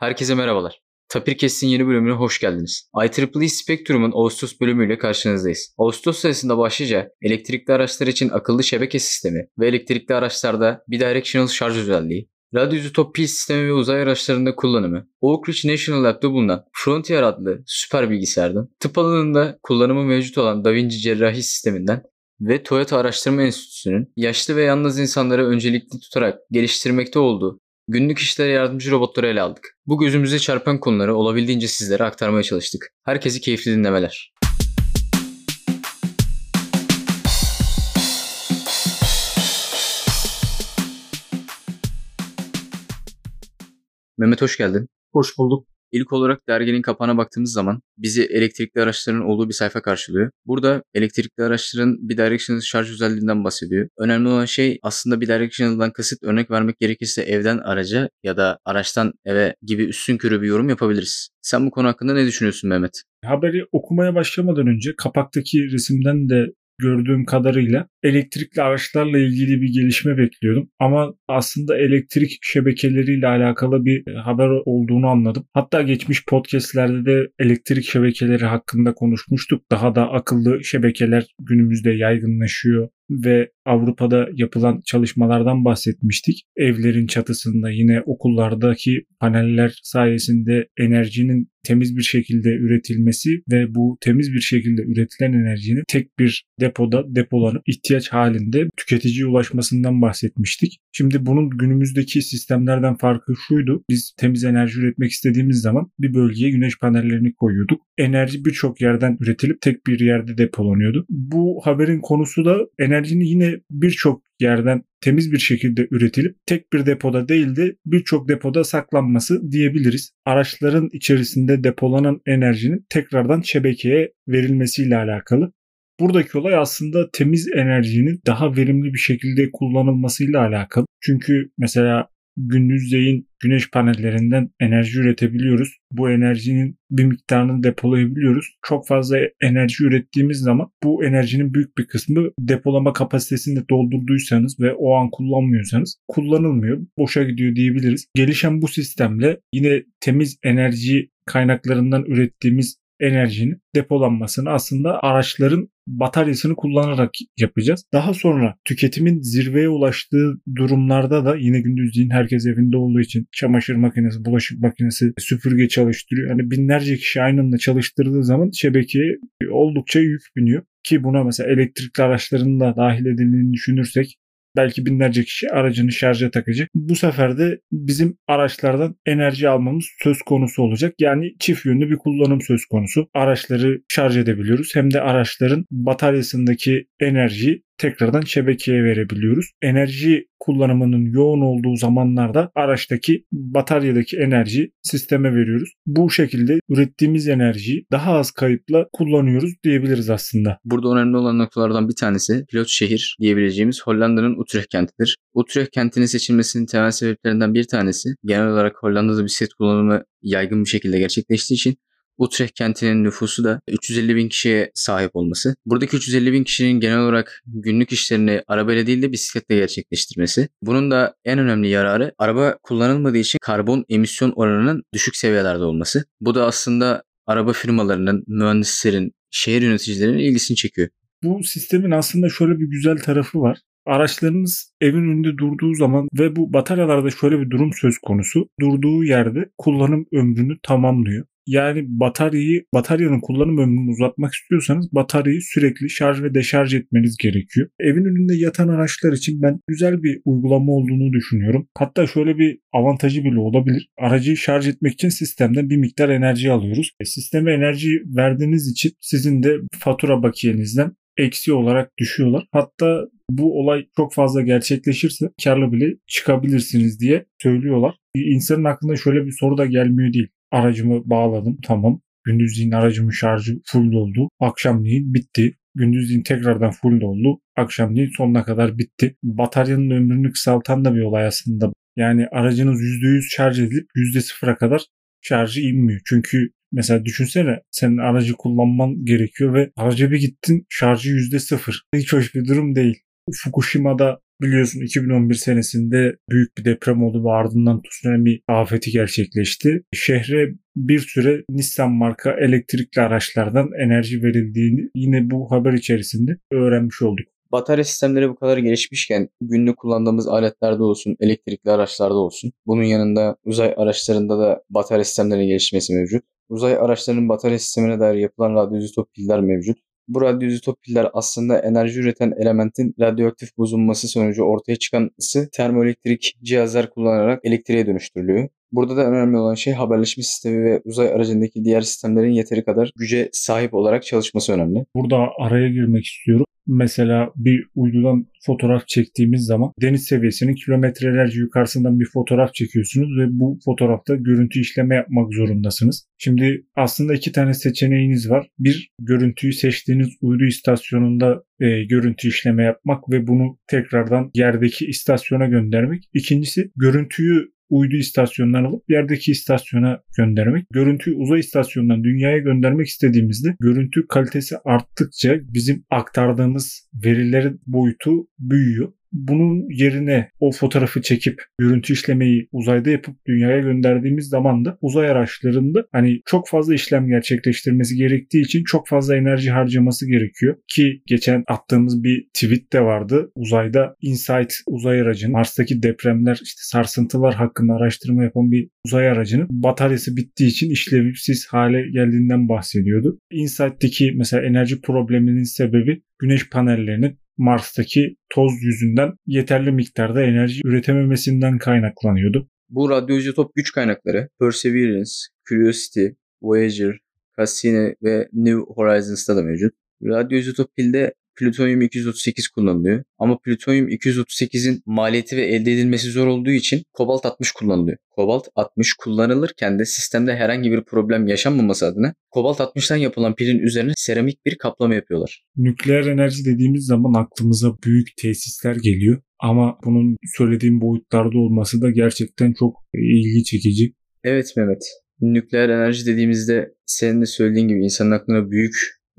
Herkese merhabalar. Tapirkes'in yeni bölümüne hoş geldiniz. IEEE Spectrum'un Ağustos bölümüyle karşınızdayız. Ağustos sayısında başlıca elektrikli araçlar için akıllı şebeke sistemi ve elektrikli araçlarda bidirectional şarj özelliği, radyo izotop pil sistemi ve uzay araçlarında kullanımı, Oak Ridge National Lab'da bulunan Frontier adlı süper bilgisayardan, tıp alanında kullanımı mevcut olan Da Vinci cerrahi sisteminden ve Toyota Araştırma Enstitüsü'nün yaşlı ve yalnız insanlara öncelikli tutarak geliştirmekte olduğu günlük işlere yardımcı robotları ele aldık. Bu gözümüze çarpan konuları olabildiğince sizlere aktarmaya çalıştık. Herkese keyifli dinlemeler. Mehmet hoş geldin. Hoş bulduk. İlk olarak derginin kapağına baktığımız zaman bizi elektrikli araçların olduğu bir sayfa karşılıyor. Burada elektrikli araçların bidirectional şarj özelliğinden bahsediyor. Önemli olan şey aslında bidirectional'dan kasıt, örnek vermek gerekirse evden araca ya da araçtan eve gibi üstünkörü bir yorum yapabiliriz. Sen bu konu hakkında ne düşünüyorsun Mehmet? Haberi okumaya başlamadan önce kapaktaki resimden de gördüğüm kadarıyla elektrikli araçlarla ilgili bir gelişme bekliyordum. Ama aslında elektrik şebekeleriyle alakalı bir haber olduğunu anladım. Hatta geçmiş podcastlerde de elektrik şebekeleri hakkında konuşmuştuk. Daha da akıllı şebekeler günümüzde yaygınlaşıyor ve Avrupa'da yapılan çalışmalardan bahsetmiştik. Evlerin çatısında, yine okullardaki paneller sayesinde enerjinin temiz bir şekilde üretilmesi ve bu temiz bir şekilde üretilen enerjinin tek bir depoda depolanıp ihtiyaç halinde tüketiciye ulaşmasından bahsetmiştik. Şimdi bunun günümüzdeki sistemlerden farkı şuydu. Biz temiz enerji üretmek istediğimiz zaman bir bölgeye güneş panellerini koyuyorduk. Enerji birçok yerden üretilip tek bir yerde depolanıyordu. Bu haberin konusu da enerjinin yine birçok yerden temiz bir şekilde üretilip tek bir depoda değil de birçok depoda saklanması diyebiliriz. Araçların içerisinde depolanan enerjinin tekrardan şebekeye verilmesiyle alakalı. Buradaki olay aslında temiz enerjinin daha verimli bir şekilde kullanılmasıyla alakalı. Çünkü mesela gündüzleyin güneş panellerinden enerji üretebiliyoruz. Bu enerjinin bir miktarını depolayabiliyoruz. Çok fazla enerji ürettiğimiz zaman bu enerjinin büyük bir kısmı depolama kapasitesini doldurduysanız ve o an kullanmıyorsanız kullanılmıyor, boşa gidiyor diyebiliriz. Gelişen bu sistemle yine temiz enerji kaynaklarından ürettiğimiz enerjinin depolanmasını aslında araçların bataryasını kullanarak yapacağız. Daha sonra tüketimin zirveye ulaştığı durumlarda da yine gündüzleyin herkes evinde olduğu için çamaşır makinesi, bulaşık makinesi, süpürge çalıştırıyor. Yani binlerce kişi aynı anda çalıştırdığı zaman şebekeye oldukça yük biniyor. Ki buna mesela elektrikli araçların da dahil edildiğini düşünürsek belki binlerce kişi aracını şarja takacak. Bu sefer de bizim araçlardan enerji almamız söz konusu olacak. Yani çift yönlü bir kullanım söz konusu. Araçları şarj edebiliyoruz. Hem de araçların bataryasındaki enerjiyi tekrardan şebekeye verebiliyoruz. Enerji kullanımının yoğun olduğu zamanlarda araçtaki bataryadaki enerjiyi sisteme veriyoruz. Bu şekilde ürettiğimiz enerjiyi daha az kayıpla kullanıyoruz diyebiliriz aslında. Burada önemli olan noktalardan bir tanesi pilot şehir diyebileceğimiz Hollanda'nın Utrecht kentidir. Utrecht kentinin seçilmesinin temel sebeplerinden bir tanesi genel olarak Hollanda'da bisiklet kullanımı yaygın bir şekilde gerçekleştiği için Utrecht kentinin nüfusu da 350 bin kişiye sahip olması. Buradaki 350 bin kişinin genel olarak günlük işlerini arabayla değil de bisikletle gerçekleştirmesi. Bunun da en önemli yararı araba kullanılmadığı için karbon emisyon oranının düşük seviyelerde olması. Bu da aslında araba firmalarının, mühendislerin, şehir yöneticilerinin ilgisini çekiyor. Bu sistemin aslında şöyle bir güzel tarafı var. Araçlarınız evin önünde durduğu zaman ve bu bataryalarda şöyle bir durum söz konusu. Durduğu yerde kullanım ömrünü tamamlıyor. Yani bataryanın kullanım ömrünü uzatmak istiyorsanız bataryayı sürekli şarj ve deşarj etmeniz gerekiyor. Evin önünde yatan araçlar için ben güzel bir uygulama olduğunu düşünüyorum. Hatta şöyle bir avantajı bile olabilir. Aracı şarj etmek için sistemden bir miktar enerji alıyoruz. Sisteme enerji verdiğiniz için sizin de fatura bakiyenizden eksi olarak düşüyorlar. Hatta bu olay çok fazla gerçekleşirse karlı bile çıkabilirsiniz diye söylüyorlar. İnsanın aklına şöyle bir soru da gelmiyor değil. Aracımı bağladım, tamam. Gündüzleyin aracımın şarjı full doldu. Akşamleyin bitti. Gündüzleyin tekrardan full doldu. Akşamleyin sonuna kadar bitti. Bataryanın ömrünü kısaltan da bir olay aslında. Yani aracınız %100 şarj edilip %0'a kadar şarjı inmiyor. Çünkü mesela düşünsene senin aracı kullanman gerekiyor ve araca bir gittin şarjı %0. Hiç hoş bir durum değil. Fukushima'da Biliyorsun 2011 senesinde büyük bir deprem oldu ve ardından tsunami afeti gerçekleşti. Şehre bir süre Nissan marka elektrikli araçlardan enerji verildiğini yine bu haber içerisinde öğrenmiş olduk. Batarya sistemleri bu kadar gelişmişken günlük kullandığımız aletlerde olsun, elektrikli araçlarda olsun. Bunun yanında uzay araçlarında da batarya sistemlerinin gelişmesi mevcut. Uzay araçlarının batarya sistemine dair yapılan radyoizotop piller mevcut. Bu radyoizotop piller aslında enerji üreten elementin radyoaktif bozulması sonucu ortaya çıkan ısı termoelektrik cihazlar kullanarak elektriğe dönüştürülüyor. Burada da önemli olan şey haberleşme sistemi ve uzay aracındaki diğer sistemlerin yeteri kadar güce sahip olarak çalışması önemli. Burada araya girmek istiyorum. Mesela bir uydudan fotoğraf çektiğimiz zaman deniz seviyesinin kilometrelerce yukarısından bir fotoğraf çekiyorsunuz ve bu fotoğrafta görüntü işleme yapmak zorundasınız. Şimdi aslında iki tane seçeneğiniz var. Bir, görüntüyü seçtiğiniz uydu istasyonunda görüntü işleme yapmak ve bunu tekrardan yerdeki istasyona göndermek. İkincisi, görüntüyü uydu istasyonundan alıp yerdeki istasyona göndermek. Görüntüyü uzay istasyonundan dünyaya göndermek istediğimizde görüntü kalitesi arttıkça bizim aktardığımız verilerin boyutu büyüyor. Bunun yerine o fotoğrafı çekip görüntü işlemeyi uzayda yapıp dünyaya gönderdiğimiz zaman da uzay araçlarında hani çok fazla işlem gerçekleştirmesi gerektiği için çok fazla enerji harcaması gerekiyor. Ki geçen attığımız bir tweet de vardı. Uzayda Insight uzay aracının Mars'taki depremler, sarsıntılar hakkında araştırma yapan bir uzay aracının bataryası bittiği için işlevsiz hale geldiğinden bahsediyordu. Insight'teki mesela enerji probleminin sebebi güneş panellerinin Mars'taki toz yüzünden yeterli miktarda enerji üretememesinden kaynaklanıyordu. Bu radyoizotop güç kaynakları Perseverance, Curiosity, Voyager, Cassini ve New Horizons'ta da mevcut. Radyoizotop pilde Plutonyum 238 kullanılıyor ama Plutonyum 238'in maliyeti ve elde edilmesi zor olduğu için Kobalt 60 kullanılıyor. Kobalt 60 kullanılırken de sistemde herhangi bir problem yaşanmaması adına Kobalt 60'tan yapılan pilin üzerine seramik bir kaplama yapıyorlar. Nükleer enerji dediğimiz zaman aklımıza büyük tesisler geliyor ama bunun söylediğim boyutlarda olması da gerçekten çok ilgi çekici. Evet Mehmet, nükleer enerji dediğimizde senin de söylediğin gibi insanın aklına büyük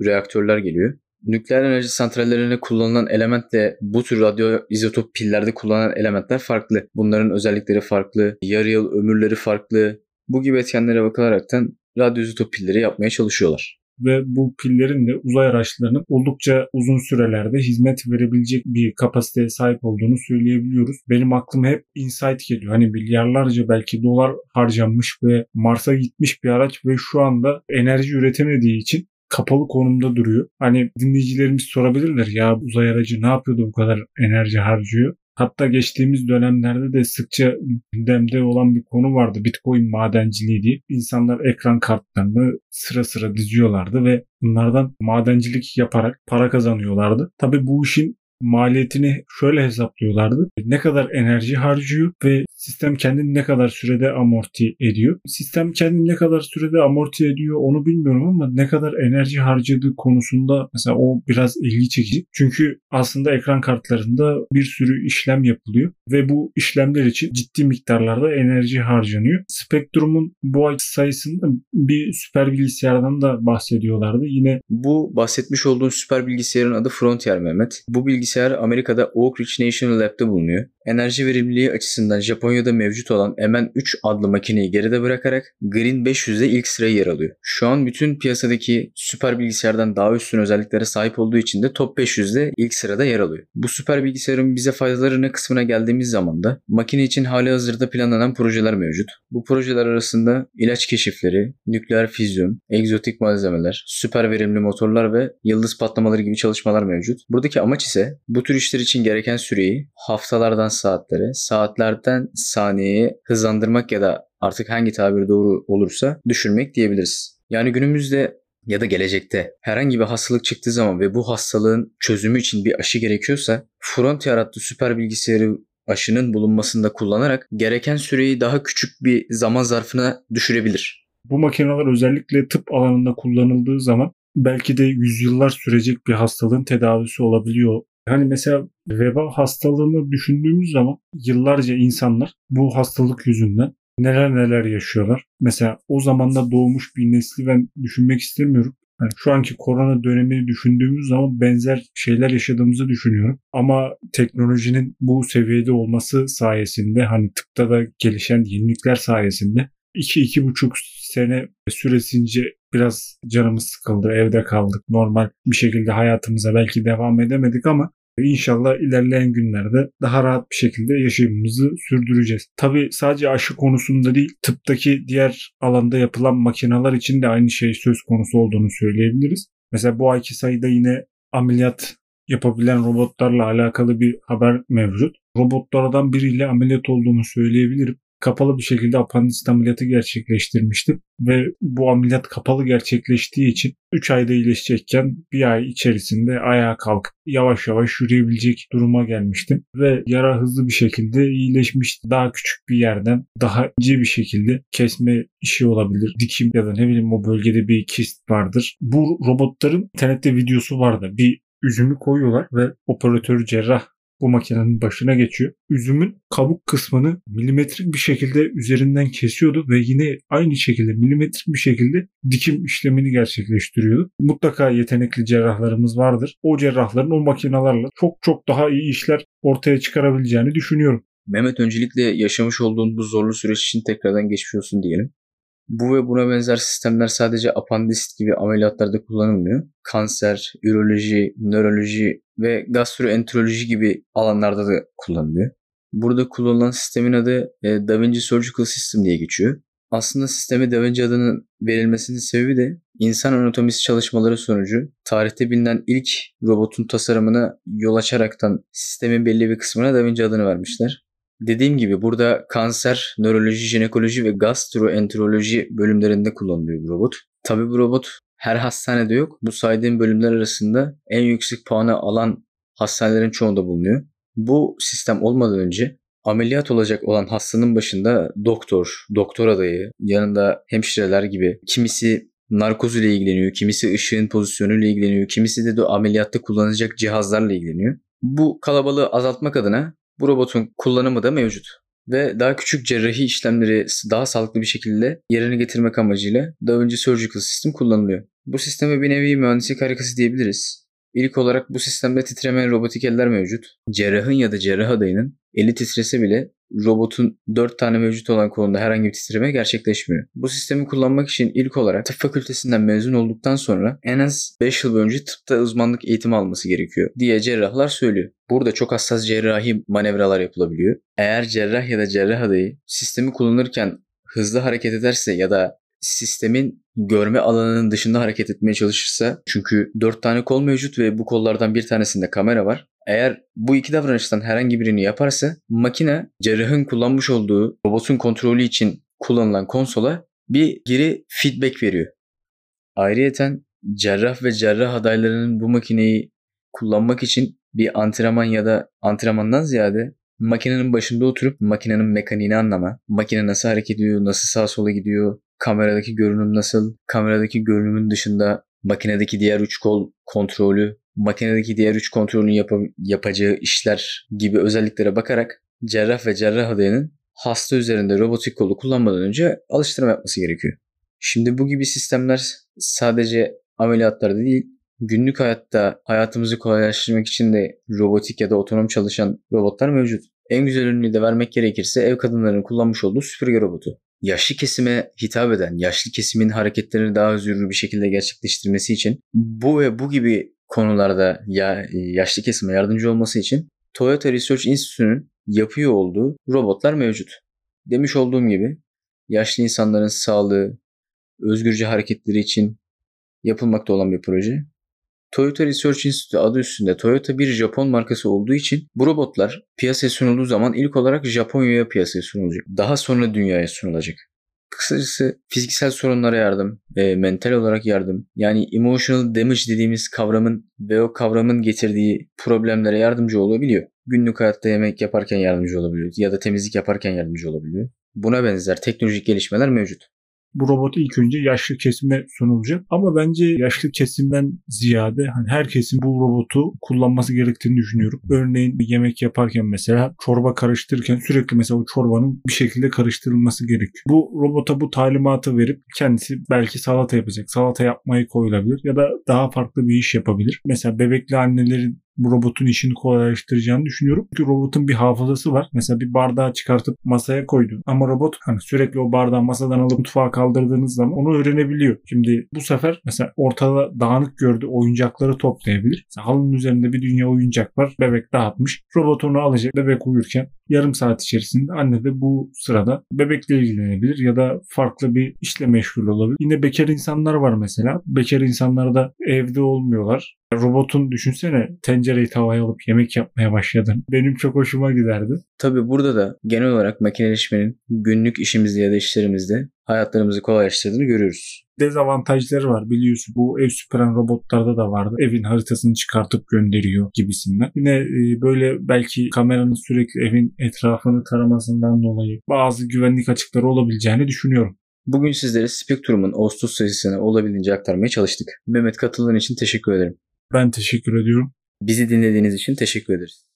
reaktörler geliyor. Nükleer enerji santrallerinde kullanılan elementle bu tür radyoizotop pillerde kullanılan elementler farklı. Bunların özellikleri farklı, yarı yıl ömürleri farklı. Bu gibi etkenlere bakılaraktan radyoizotop pilleri yapmaya çalışıyorlar. Ve bu pillerin de uzay araçlarının oldukça uzun sürelerde hizmet verebilecek bir kapasiteye sahip olduğunu söyleyebiliyoruz. Benim aklıma hep Insight geliyor. Hani milyarlarca belki dolar harcanmış ve Mars'a gitmiş bir araç ve şu anda enerji üretemediği için kapalı konumda duruyor. Hani dinleyicilerimiz sorabilirler ya uzay aracı ne yapıyordu bu kadar enerji harcıyor? Hatta geçtiğimiz dönemlerde de sıkça gündemde olan bir konu vardı. Bitcoin madenciliği diye. İnsanlar ekran kartlarını sıra sıra diziyorlardı ve bunlardan madencilik yaparak para kazanıyorlardı. Tabii bu işin maliyetini şöyle hesaplıyorlardı. Ne kadar enerji harcıyor ve sistem kendini ne kadar sürede amorti ediyor. Sistem kendini ne kadar sürede amorti ediyor onu bilmiyorum ama ne kadar enerji harcadığı konusunda mesela o biraz ilgi çekici. Çünkü aslında ekran kartlarında bir sürü işlem yapılıyor ve bu işlemler için ciddi miktarlarda enerji harcanıyor. Spectrum'un bu sayısında bir süper bilgisayardan da bahsediyorlardı. Yine bu bahsetmiş olduğun süper bilgisayarın adı Frontier Mehmet. Bu bilgisayar Amerika'da Oak Ridge National Lab'da bulunuyor. Enerji verimliliği açısından Japonya'da mevcut olan MN3 adlı makineyi geride bırakarak Green 500'de ilk sıraya yer alıyor. Şu an bütün piyasadaki süper bilgisayardan daha üstün özelliklere sahip olduğu için de Top 500'de ilk sırada yer alıyor. Bu süper bilgisayarın bize faydaları ne kısmına geldiğimiz zaman da makine için halihazırda planlanan projeler mevcut. Bu projeler arasında ilaç keşifleri, nükleer füzyon, egzotik malzemeler, süper verimli motorlar ve yıldız patlamaları gibi çalışmalar mevcut. Buradaki amaç ise bu tür işler için gereken süreyi haftalardan saatlere, saatlerden saniyeye hızlandırmak ya da artık hangi tabir doğru olursa düşürmek diyebiliriz. Yani günümüzde ya da gelecekte herhangi bir hastalık çıktığı zaman ve bu hastalığın çözümü için bir aşı gerekiyorsa Frontier adlı süper bilgisayarı aşının bulunmasında kullanarak gereken süreyi daha küçük bir zaman zarfına düşürebilir. Bu makineler özellikle tıp alanında kullanıldığı zaman belki de yüzyıllar sürecek bir hastalığın tedavisi olabiliyor. Hani mesela veba hastalığını düşündüğümüz zaman yıllarca insanlar bu hastalık yüzünden neler yaşıyorlar. Mesela o zamanda doğmuş bir nesli ben düşünmek istemiyorum. Yani şu anki korona dönemini düşündüğümüz zaman benzer şeyler yaşadığımızı düşünüyorum. Ama teknolojinin bu seviyede olması sayesinde, hani tıpta da gelişen yenilikler sayesinde 2-2,5 sene süresince biraz canımız sıkıldı, evde kaldık. Normal bir şekilde hayatımıza belki devam edemedik ama İnşallah ilerleyen günlerde daha rahat bir şekilde yaşamımızı sürdüreceğiz. Tabii sadece aşı konusunda değil, tıptaki diğer alanda yapılan makineler için de aynı şey söz konusu olduğunu söyleyebiliriz. Mesela bu ayki sayıda yine ameliyat yapabilen robotlarla alakalı bir haber mevcut. Robotlardan biriyle ameliyat olduğunu söyleyebilirim. Kapalı bir şekilde apandist ameliyatı gerçekleştirmiştim ve bu ameliyat kapalı gerçekleştiği için 3 ayda iyileşecekken bir ay içerisinde ayağa kalkıp yavaş yavaş yürüyebilecek duruma gelmiştim ve yara hızlı bir şekilde iyileşmişti. Daha küçük bir yerden daha ince bir şekilde kesme işi olabilir, dikim ya da ne bileyim o bölgede bir kist vardır. Bu robotların internette videosu vardı. Bir üzümü koyuyorlar ve operatör cerrah bu makinenin başına geçiyor. Üzümün kabuk kısmını milimetrik bir şekilde üzerinden kesiyordu ve yine aynı şekilde milimetrik bir şekilde dikim işlemini gerçekleştiriyordu. Mutlaka yetenekli cerrahlarımız vardır. O cerrahların o makinelerle çok daha iyi işler ortaya çıkarabileceğini düşünüyorum. Mehmet, öncelikle yaşamış olduğun bu zorlu süreç için tekrardan geçmiş olsun diyelim. Bu ve buna benzer sistemler sadece apandist gibi ameliyatlarda kullanılmıyor. Kanser, üroloji, nöroloji ve gastroenteroloji gibi alanlarda da kullanılıyor. Burada kullanılan sistemin adı Da Vinci Surgical System diye geçiyor. Aslında sisteme Da Vinci adının verilmesinin sebebi de insan anatomisi çalışmaları sonucu tarihte bilinen ilk robotun tasarımına yol açaraktan sistemin belli bir kısmına Da Vinci adını vermişler. Dediğim gibi burada kanser, nöroloji, jinekoloji ve gastroenteroloji bölümlerinde kullanılıyor bu robot. Tabii bu robot her hastanede yok. Bu saydığım bölümler arasında en yüksek puanı alan hastanelerin çoğunda bulunuyor. Bu sistem olmadan önce ameliyat olacak olan hastanın başında doktor adayı, yanında hemşireler gibi, kimisi narkoz ile ilgileniyor, kimisi ışığın pozisyonu ile ilgileniyor, kimisi de ameliyatta kullanılacak cihazlarla ilgileniyor. Bu kalabalığı azaltmak adına bu robotun kullanımı da mevcut ve daha küçük cerrahi işlemleri daha sağlıklı bir şekilde yerine getirmek amacıyla Da Vinci Surgical System kullanılıyor. Bu sisteme bir nevi mühendislik harikası diyebiliriz. İlk olarak bu sistemde titremeyen robotik eller mevcut. Cerrahın ya da cerrah adayının eli titrese bile robotun 4 tane mevcut olan kolunda herhangi bir titreme gerçekleşmiyor. Bu sistemi kullanmak için ilk olarak tıp fakültesinden mezun olduktan sonra en az 5 yıl boyunca tıpta uzmanlık eğitimi alması gerekiyor diye cerrahlar söylüyor. Burada çok hassas cerrahi manevralar yapılabiliyor. Eğer cerrah ya da cerrah adayı sistemi kullanırken hızlı hareket ederse ya da sistemin görme alanının dışında hareket etmeye çalışırsa, çünkü 4 tane kol mevcut ve bu kollardan bir tanesinde kamera var. Eğer bu iki davranıştan herhangi birini yaparsa makine cerrahın kullanmış olduğu robotun kontrolü için kullanılan konsola bir geri feedback veriyor. Ayrıca cerrah ve cerrah adaylarının bu makineyi kullanmak için bir antrenman ya da antrenmandan ziyade makinenin başında oturup makinenin mekaniğini anlama, makine nasıl hareket ediyor, nasıl sağa sola gidiyor, kameradaki görünüm nasıl, kameradaki görünümün dışında makinedeki diğer 3 kol kontrolü, makinedeki diğer 3 kontrolün yapacağı işler gibi özelliklere bakarak cerrah ve cerrah adayının hasta üzerinde robotik kolu kullanmadan önce alıştırma yapması gerekiyor. Şimdi bu gibi sistemler sadece ameliyatlarda değil, günlük hayatta hayatımızı kolaylaştırmak için de robotik ya da otonom çalışan robotlar mevcut. En güzel örneği de vermek gerekirse ev kadınlarının kullanmış olduğu süpürge robotu. Yaşlı kesime hitap eden, yaşlı kesimin hareketlerini daha özgür bir şekilde gerçekleştirmesi için bu ve bu gibi konularda yaşlı kesime yardımcı olması için Toyota Research Institute'nin yapıyor olduğu robotlar mevcut. Demiş olduğum gibi yaşlı insanların sağlığı, özgürce hareketleri için yapılmakta olan bir proje. Toyota Research Institute adı üstünde Toyota bir Japon markası olduğu için bu robotlar piyasaya sunulduğu zaman ilk olarak Japonya'ya piyasaya sunulacak. Daha sonra dünyaya sunulacak. Kısacası fiziksel sorunlara yardım, mental olarak yardım, yani emotional damage dediğimiz kavramın ve o kavramın getirdiği problemlere yardımcı olabiliyor. Günlük hayatta yemek yaparken yardımcı olabiliyor ya da temizlik yaparken yardımcı olabiliyor. Buna benzer teknolojik gelişmeler mevcut. Bu robot ilk önce yaşlı kesime sunulacak. Ama bence yaşlı kesimden ziyade hani herkesin bu robotu kullanması gerektiğini düşünüyorum. Örneğin bir yemek yaparken mesela çorba karıştırırken sürekli mesela o çorbanın bir şekilde karıştırılması gerekiyor. Bu robota bu talimatı verip kendisi belki salata yapacak. Salata yapmayı koyulabilir ya da daha farklı bir iş yapabilir. Mesela bebekli annelerin bu robotun işini kolaylaştıracağını düşünüyorum. Çünkü robotun bir hafızası var. Mesela bir bardağı çıkartıp masaya koydun. Ama robot hani sürekli o bardağı masadan alıp mutfağa kaldırdığınız zaman onu öğrenebiliyor. Şimdi bu sefer mesela ortada dağınık gördüğü oyuncakları toplayabilir. Mesela halının üzerinde bir dünya oyuncak var. Bebek dağıtmış. Robot onu alacak. Bebek uyurken yarım saat içerisinde anne de bu sırada bebekle ilgilenebilir ya da farklı bir işle meşgul olabilir. Yine bekar insanlar var mesela. Bekar insanlar da evde olmuyorlar. Robotun düşünsene tencereyi tavaya alıp yemek yapmaya başladın. Benim çok hoşuma giderdi. Tabii burada da genel olarak makineleşmenin günlük işimizde ya da işlerimizde hayatlarımızı kolaylaştırdığını görüyoruz. Dezavantajları var biliyorsun. Bu ev süpüren robotlarda da vardı. Evin haritasını çıkartıp gönderiyor gibisinden. Yine böyle belki kameranın sürekli evin etrafını taramasından dolayı bazı güvenlik açıkları olabileceğini düşünüyorum. Bugün sizlere Spectrum'un Ağustos sayısını olabildiğince aktarmaya çalıştık. Mehmet, katıldığın için teşekkür ederim. Ben teşekkür ediyorum. Bizi dinlediğiniz için teşekkür ederiz.